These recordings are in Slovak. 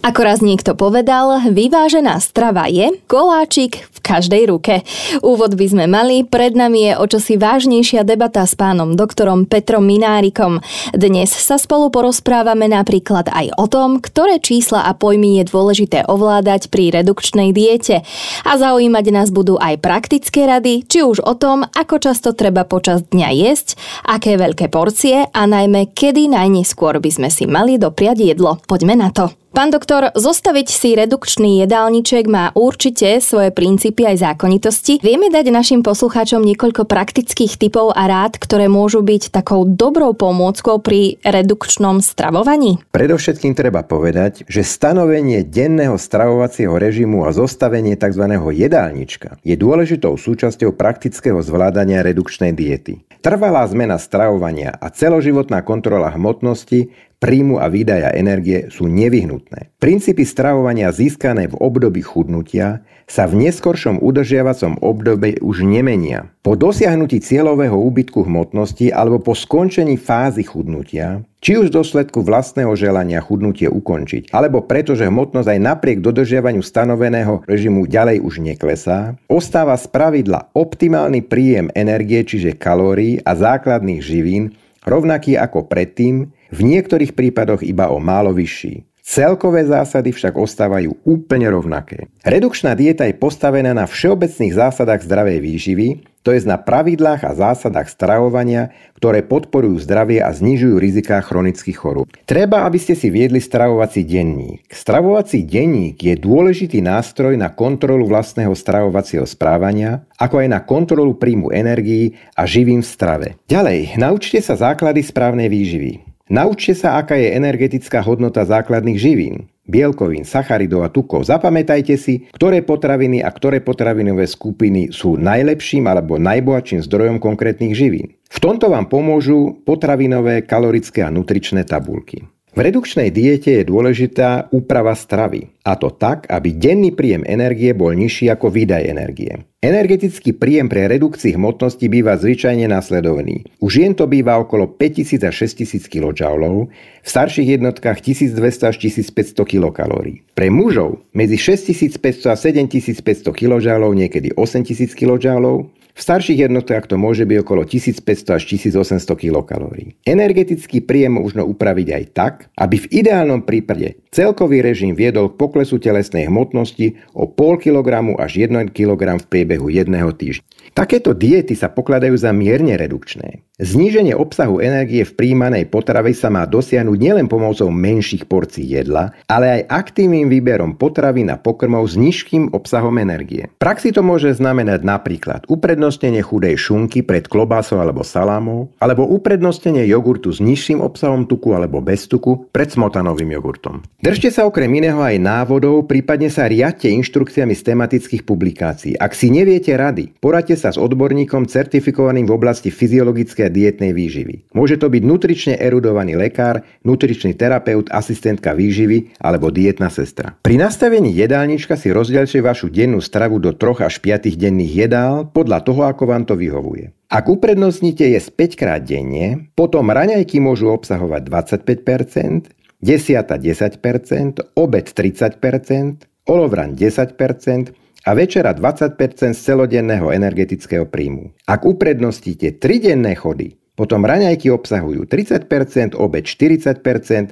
Ako raz niekto povedal, vyvážená strava je koláčik v každej ruke. Úvod by sme mali, pred nami je o čosi vážnejšia debata s pánom doktorom Petrom Minárikom. Dnes sa spolu porozprávame napríklad aj o tom, ktoré čísla a pojmy je dôležité ovládať pri redukčnej diete. A zaujímať nás budú aj praktické rady, či už o tom, ako často treba počas dňa jesť, aké veľké porcie a najmä kedy najneskôr by sme si mali dopriať jedlo. Poďme na to. Pán doktor, zostaviť si redukčný jedálniček má určite svoje princípy aj zákonitosti. Vieme dať našim poslucháčom niekoľko praktických tipov a rád, ktoré môžu byť takou dobrou pomôckou pri redukčnom stravovaní? Predovšetkým treba povedať, že stanovenie denného stravovacieho režimu a zostavenie tzv. Jedálnička je dôležitou súčasťou praktického zvládania redukčnej diety. Trvalá zmena stravovania a celoživotná kontrola hmotnosti, príjmu a výdaja energie sú nevyhnutné. Princípy stravovania získané v období chudnutia sa v neskoršom udržiavacom období už nemenia. Po dosiahnutí cieľového úbytku hmotnosti alebo po skončení fázy chudnutia, či už v dôsledku vlastného želania chudnutie ukončiť, alebo pretože hmotnosť aj napriek dodržiavaniu stanoveného režimu ďalej už neklesá, ostáva spravidla optimálny príjem energie, čiže kalórií a základných živín, rovnaký ako predtým, v niektorých prípadoch iba o málo vyšší. Celkové zásady však ostávajú úplne rovnaké. Redukčná dieta je postavená na všeobecných zásadách zdravej výživy, to je na pravidlách a zásadách stravovania, ktoré podporujú zdravie a znižujú riziká chronických chorôb. Treba, aby ste si viedli stravovací denník. Stravovací denník je dôležitý nástroj na kontrolu vlastného stravovacieho správania, ako aj na kontrolu príjmu energií a živín v strave. Ďalej, naučte sa základy správnej výživy. Naučte sa, aká je energetická hodnota základných živín, bielkovín, sacharidov a tukov. Zapamätajte si, ktoré potraviny a ktoré potravinové skupiny sú najlepším alebo najbohatším zdrojom konkrétnych živín. V tomto vám pomôžu potravinové, kalorické a nutričné tabuľky. V redukčnej diete je dôležitá úprava stravy, a to tak, aby denný príjem energie bol nižší ako výdaj energie. Energetický príjem pre redukcii hmotnosti býva zvyčajne následovný. U žien to býva okolo 5000 až 6000 kJ, v starších jednotkách 1200 až 1500 kcal. Pre mužov medzi 6500 a 7500 kJ, niekedy 8000 kJ, v starších jednotkách to môže byť okolo 1500 až 1800 kcal. Energetický príjem možno upraviť aj tak, aby v ideálnom prípade celkový režim viedol k poklesu telesnej hmotnosti o 0,5 kg až 1 kg v priebehu jedného týždňa. Takéto diety sa pokladajú za mierne redukčné. Zníženie obsahu energie v prijímanej potrave sa má dosiahnuť nielen pomocou menších porcií jedla, ale aj aktívnym výberom potravín a pokrmov s nízkym obsahom energie. V praxi to môže znamenať napríklad uprednostnenie chudej šunky pred klobásou alebo salámou, alebo uprednostnenie jogurtu s nižším obsahom tuku alebo bez tuku pred smotanovým jogurtom. Držte sa okrem iného aj návodov, prípadne sa riadte inštrukciami z tematických publikácií. Ak si neviete rady, poradte sa s odborníkom certifikovaným v oblasti fyziologickej a dietnej výživy. Môže to byť nutrične erudovaný lekár, nutričný terapeut, asistentka výživy alebo dietná sestra. Pri nastavení jedálnička si rozdeľte vašu dennú stravu do 3 až 5 denných jedál podľa toho, ako vám to vyhovuje. Ak uprednostníte jesť 5-krát denne, potom raňajky môžu obsahovať 25%, desiata 10%, obed 30%, olovran 10%, a večera 20% z celodenného energetického príjmu. Ak uprednostíte 3-denné chody, potom raňajky obsahujú 30%, obed 40%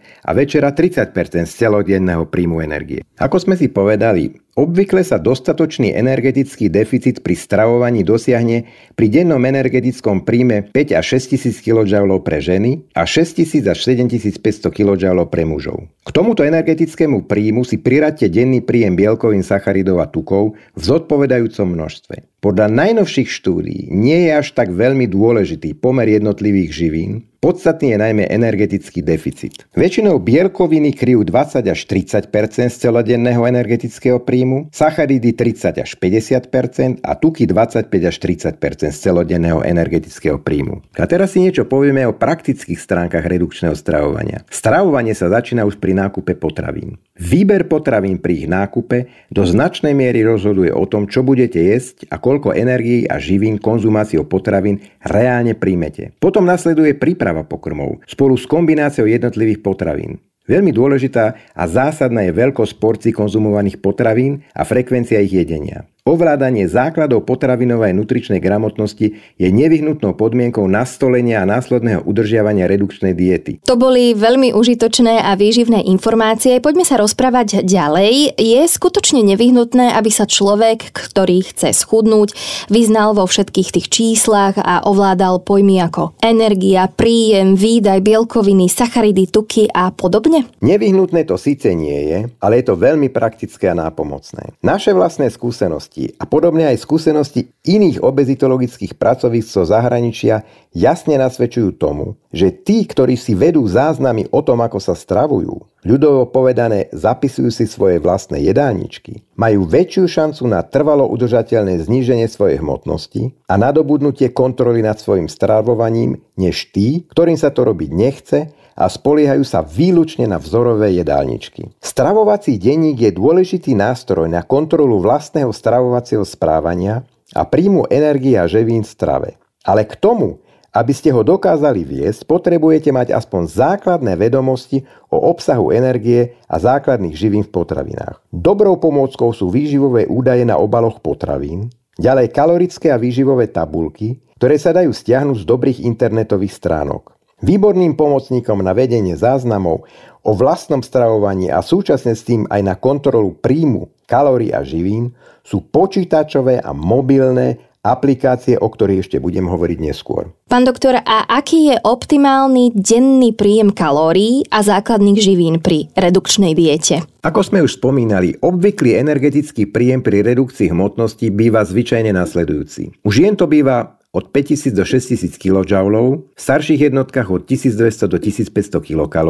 a večera 30% z celodenného príjmu energie. Ako sme si povedali, obvykle sa dostatočný energetický deficit pri stravovaní dosiahne pri dennom energetickom príjme 5 až 6000 kJ pre ženy a 6000 až 7500 kJ pre mužov. K tomuto energetickému príjmu si priradte denný príjem bielkovín, sacharidov a tukov v zodpovedajúcom množstve. Podľa najnovších štúdií nie je až tak veľmi dôležitý pomer jednotlivých živín, podstatný je najmä energetický deficit. Väčšinou bielkoviny kryjú 20 až 30% z celodenného energetického príjmu, sacharidy 30 až 50% a tuky 25 až 30% z celodenného energetického príjmu. A teraz si niečo povieme o praktických stránkach redukčného stravovania. Stravovanie sa začína už pri nákupe potravín. Výber potravín pri ich nákupe do značnej miery rozhoduje o tom, čo budete jesť a koľko energií a živín konzumáciou potravín reálne príjmete. Potom nasleduje príprava pokrmov spolu s kombináciou jednotlivých potravín. Veľmi dôležitá a zásadná je veľkosť porcií konzumovaných potravín a frekvencia ich jedenia. Ovládanie základov potravinovej nutričnej gramotnosti je nevyhnutnou podmienkou nastolenia a následného udržiavania redukčnej diety. To boli veľmi užitočné a výživné informácie. Poďme sa rozprávať ďalej. Je skutočne nevyhnutné, aby sa človek, ktorý chce schudnúť, vyznal vo všetkých tých číslach a ovládal pojmy ako energia, príjem, výdaj, bielkoviny, sacharidy, tuky a podobne? Nevyhnutné to síce nie je, ale je to veľmi praktické a nápomocné. Naše vlastné skúsenosti a podobne aj skúsenosti iných obezitologických pracovísk zo zahraničia jasne nasvedčujú tomu, že tí, ktorí si vedú záznamy o tom, ako sa stravujú, ľudovo povedané zapisujú si svoje vlastné jedálničky, majú väčšiu šancu na trvalo udržateľné zníženie svojej hmotnosti a nadobudnutie kontroly nad svojim stravovaním, než tí, ktorým sa to robiť nechce a spoliehajú sa výlučne na vzorové jedálničky. Stravovací denník je dôležitý nástroj na kontrolu vlastného stravovacieho správania a príjmu energie a živín v strave. Ale k tomu, aby ste ho dokázali viesť, potrebujete mať aspoň základné vedomosti o obsahu energie a základných živín v potravinách. Dobrou pomôckou sú výživové údaje na obaloch potravín, ďalej kalorické a výživové tabuľky, ktoré sa dajú stiahnuť z dobrých internetových stránok. Výborným pomocníkom na vedenie záznamov o vlastnom stravovaní a súčasne s tým aj na kontrolu príjmu kalórií a živín sú počítačové a mobilné aplikácie, o ktorých ešte budem hovoriť neskôr. Pán doktor, a aký je optimálny denný príjem kalórií a základných živín pri redukčnej diete? Ako sme už spomínali, obvyklý energetický príjem pri redukcii hmotnosti býva zvyčajne nasledujúci. U žien to býva od 5000 do 6000 kJ, v starších jednotkách od 1200 do 1500 kcal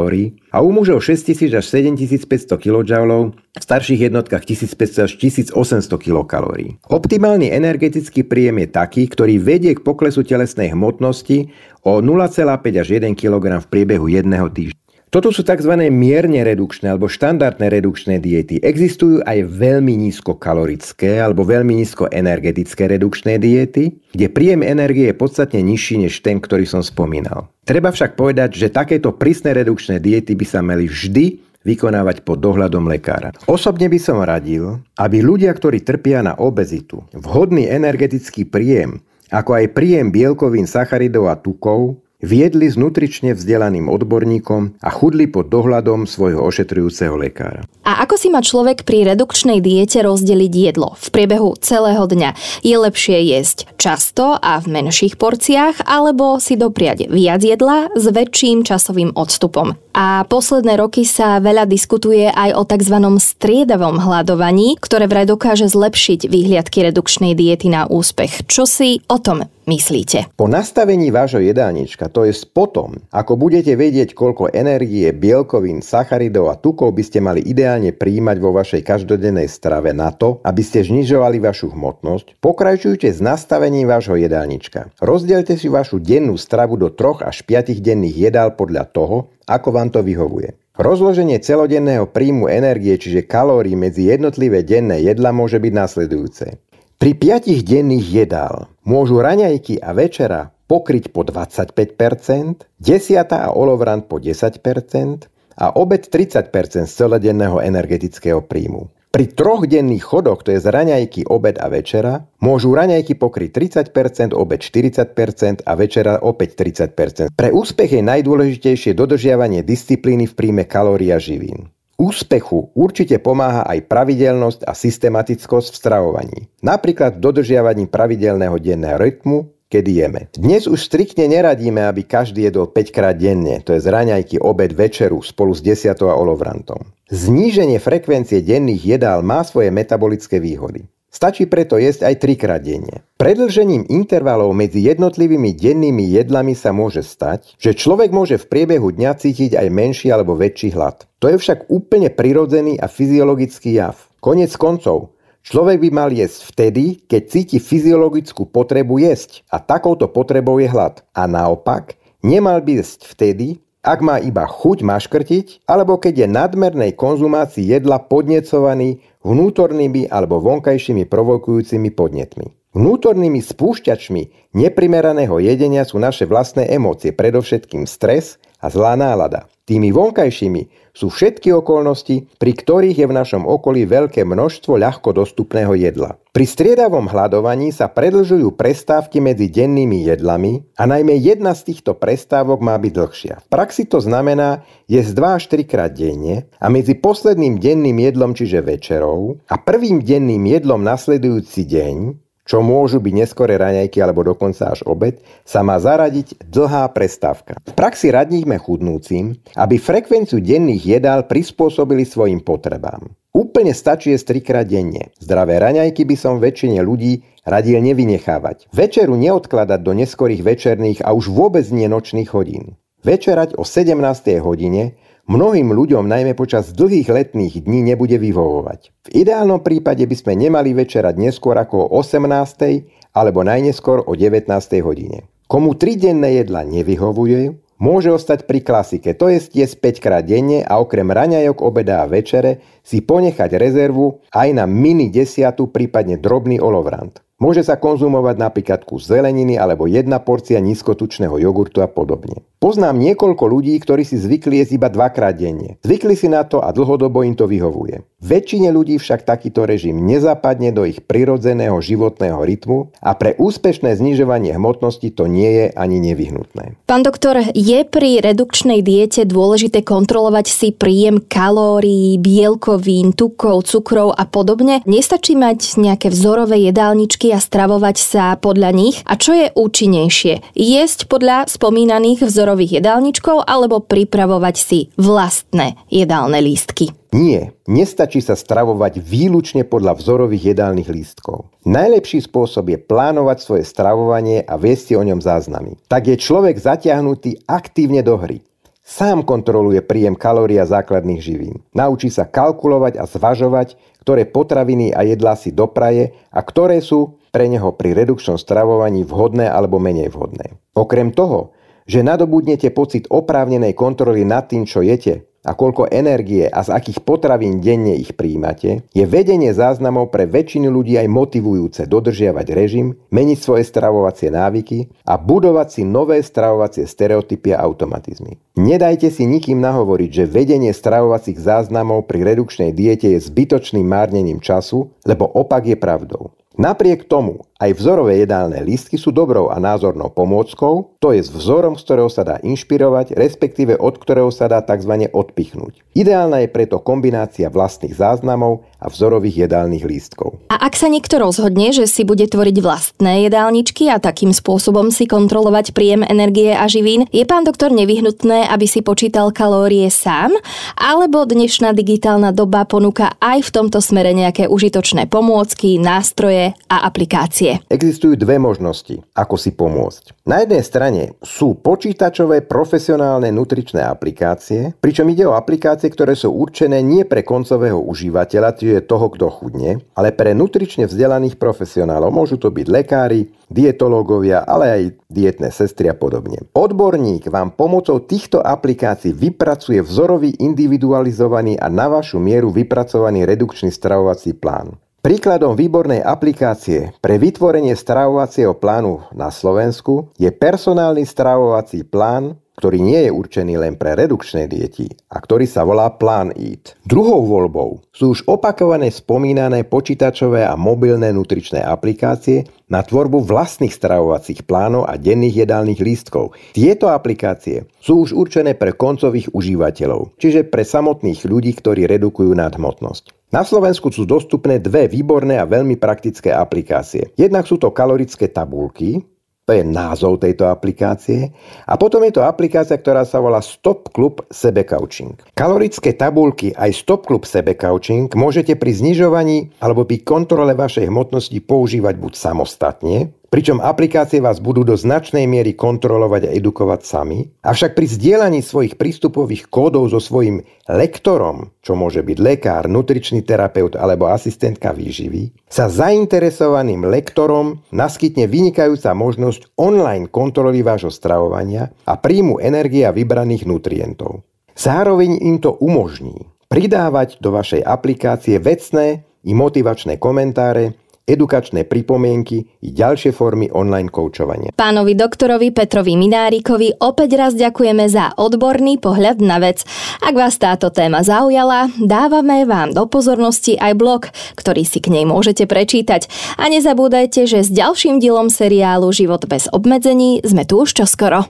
a u mužov 6000 až 7500 kJ, v starších jednotkách 1500 až 1800 kcal. Optimálny energetický príjem je taký, ktorý vedie k poklesu telesnej hmotnosti o 0,5 až 1 kg v priebehu jedného týždňa. Toto sú tzv. Mierne redukčné alebo štandardné redukčné diety. Existujú aj veľmi nízkokalorické alebo veľmi nízkoenergetické redukčné diety, kde príjem energie je podstatne nižší než ten, ktorý som spomínal. Treba však povedať, že takéto prísne redukčné diety by sa mali vždy vykonávať pod dohľadom lekára. Osobne by som radil, aby ľudia, ktorí trpia na obezitu, vhodný energetický príjem, ako aj príjem bielkovín, sacharidov a tukov, viedli s nutrične vzdelaným odborníkom a chudli pod dohľadom svojho ošetrujúceho lekára. A ako si má človek pri redukčnej diete rozdeliť jedlo v priebehu celého dňa? Je lepšie jesť často a v menších porciách, alebo si dopriať viac jedla s väčším časovým odstupom? A posledné roky sa veľa diskutuje aj o tzv. Striedavom hľadovaní, ktoré vraj dokáže zlepšiť výhliadky redukčnej diety na úspech. Čo si o tom myslíte? Po nastavení vášho jedálnička, to je potom, ako budete vedieť, koľko energie, bielkovín, sacharidov a tukov by ste mali ideálne prijímať vo vašej každodennej strave na to, aby ste znižovali vašu hmotnosť, pokračujte s nastavením vášho jedálnička. Rozdielte si vašu dennú stravu do 3 až 5 denných jedál podľa toho, ako vám to vyhovuje. Rozloženie celodenného príjmu energie, čiže kalórií medzi jednotlivé denné jedlá môže byť nasledujúce. Pri 5 denných jedál môžu raňajky a večera pokryť po 25%, desiata a olovrán po 10% a obed 30% z celodenného energetického príjmu. Pri 3 denných chodoch, to je z raňajky, obed a večera, môžu raňajky pokryť 30%, obed 40% a večera opäť 30%. Pre úspech je najdôležitejšie dodržiavanie disciplíny v príjme kalórií a živín. Úspechu určite pomáha aj pravidelnosť a systematickosť v stravovaní. Napríklad v dodržiavaní pravidelného denného rytmu, kedy jeme. Dnes už striktne neradíme, aby každý jedol 5-krát denne, to je z raňajky, obed, večeru spolu s desiatou a olovrantom. Zníženie frekvencie denných jedál má svoje metabolické výhody. Stačí preto jesť aj 3-krát denne. Predĺžením intervalov medzi jednotlivými dennými jedlami sa môže stať, že človek môže v priebehu dňa cítiť aj menší alebo väčší hlad. To je však úplne prirodzený a fyziologický jav. Koniec koncov, človek by mal jesť vtedy, keď cíti fyziologickú potrebu jesť, a takouto potrebou je hlad. A naopak, nemal by jesť vtedy, ak má iba chuť maškrtiť, alebo keď je nadmernej konzumácii jedla podnecovaný vnútornými alebo vonkajšími provokujúcimi podnetmi. Vnútornými spúšťačmi neprimeraného jedenia sú naše vlastné emócie, predovšetkým stres a zlá nálada. Tými vonkajšími sú všetky okolnosti, pri ktorých je v našom okolí veľké množstvo ľahko dostupného jedla. Pri striedavom hladovaní sa predlžujú prestávky medzi dennými jedlami a najmä jedna z týchto prestávok má byť dlhšia. V praxi to znamená jesť 2-4 krát denne a medzi posledným denným jedlom, čiže večerou, a prvým denným jedlom nasledujúci deň, čo môžu byť neskore raňajky alebo dokonca až obed, sa má zaradiť dlhá prestávka. V praxi radíme chudnúcim, aby frekvenciu denných jedál prispôsobili svojim potrebám. Úplne stačí jesť 3-krát denne. Zdravé raňajky by som väčšine ľudí radil nevynechávať. Večeru neodkladať do neskorých večerných a už vôbec nie nočných hodín. Večerať o 17. hodine mnohým ľuďom najmä počas dlhých letných dní nebude vyhovovať. V ideálnom prípade by sme nemali večerať neskôr ako o 18. alebo najneskôr o 19. hodine. Komu 3-denné jedla nevyhovuje, môže ostať pri klasike, to jest jesť 5-krát denne a okrem raňajok, obeda a večere si ponechať rezervu aj na mini desiatu, prípadne drobný olovrant. Môže sa konzumovať napríklad kus zeleniny alebo jedna porcia nízkotučného jogurtu a podobne. Poznám niekoľko ľudí, ktorí si zvykli jesť iba 2-krát denne. Zvykli si na to a dlhodobo im to vyhovuje. Väčšine ľudí však takýto režim nezapadne do ich prirodzeného životného rytmu a pre úspešné znižovanie hmotnosti to nie je ani nevyhnutné. Pán doktor, je pri redukčnej diete dôležité kontrolovať si príjem kalórií, bielkovín, tukov, cukrov a podobne? Nestačí mať nejaké vzorové jedálničky a stravovať sa podľa nich? A čo je účinnejšie? Jesť podľa spomínaných vzorových jedálničkov alebo pripravovať si vlastné jedálne lístky? Nie, nestačí sa stravovať výlučne podľa vzorových jedálnych lístkov. Najlepší spôsob je plánovať svoje stravovanie a viesť si o ňom záznamy. Tak je človek zatiahnutý aktívne do hry. Sám kontroluje príjem kalórií a základných živín. Naučí sa kalkulovať a zvažovať, ktoré potraviny a jedlá si dopraje a ktoré sú pre neho pri redukčnom stravovaní vhodné alebo menej vhodné. Okrem toho, že nadobudnete pocit oprávnenej kontroly nad tým, čo jete a koľko energie a z akých potravín denne ich prijímate, je vedenie záznamov pre väčšinu ľudí aj motivujúce dodržiavať režim, meniť svoje stravovacie návyky a budovať si nové stravovacie stereotypy a automatizmy. Nedajte si nikým nahovoriť, že vedenie stravovacích záznamov pri redukčnej diete je zbytočným márnením času, lebo opak je pravdou. Napriek tomu, aj vzorové jedálne lístky sú dobrou a názornou pomôckou, to je vzorom, z ktorého sa dá inšpirovať, respektíve od ktorého sa dá tzv. Odpichnúť. Ideálna je preto kombinácia vlastných záznamov a vzorových jedálnych lístkov. A ak sa niekto rozhodne, že si bude tvoriť vlastné jedálničky a takým spôsobom si kontrolovať príjem energie a živín, je pán doktor nevyhnutné, aby si počítal kalórie sám? Alebo dnešná digitálna doba ponúka aj v tomto smere nejaké užitočné pomôcky, nástroje a aplikácie? Existujú dve možnosti, ako si pomôcť. Na jednej strane sú počítačové profesionálne nutričné aplikácie, pričom ide o aplikácie, ktoré sú určené nie pre koncového užívateľa, čiže toho, kto chudne, ale pre nutrične vzdelaných profesionálov. Môžu to byť lekári, dietológovia, ale aj dietné sestry a podobne. Odborník vám pomocou týchto aplikácií vypracuje vzorový, individualizovaný a na vašu mieru vypracovaný redukčný stravovací plán. Príkladom výbornej aplikácie pre vytvorenie stravovacieho plánu na Slovensku je personálny stravovací plán, ktorý nie je určený len pre redukčné diety a ktorý sa volá PlanEat. Druhou voľbou sú už opakované spomínané počítačové a mobilné nutričné aplikácie na tvorbu vlastných stravovacích plánov a denných jedálnych lístkov. Tieto aplikácie sú už určené pre koncových užívateľov, čiže pre samotných ľudí, ktorí redukujú nadhmotnosť. Na Slovensku sú dostupné dve výborné a veľmi praktické aplikácie. Jednak sú to kalorické tabuľky, to je názov tejto aplikácie. A potom je to aplikácia, ktorá sa volá STOB Klub Sebekoučink. Kalorické tabuľky aj STOB Klub Sebekoučink môžete pri znižovaní alebo pri kontrole vašej hmotnosti používať buď samostatne, pričom aplikácie vás budú do značnej miery kontrolovať a edukovať sami. Avšak pri zdieľaní svojich prístupových kódov so svojím lektorom, čo môže byť lekár, nutričný terapeut alebo asistentka výživy, sa zainteresovaným lektorom naskytne vynikajúca možnosť online kontroly vášho stravovania a príjmu energie a vybraných nutrientov. Zároveň im to umožní pridávať do vašej aplikácie vecné i motivačné komentáre, edukačné pripomienky i ďalšie formy online koučovania. Pánovi doktorovi Petrovi Minárikovi opäť raz ďakujeme za odborný pohľad na vec. Ak vás táto téma zaujala, dávame vám do pozornosti aj blog, ktorý si k nej môžete prečítať. A nezabúdajte, že s ďalším dielom seriálu Život bez obmedzení sme tu už čoskoro.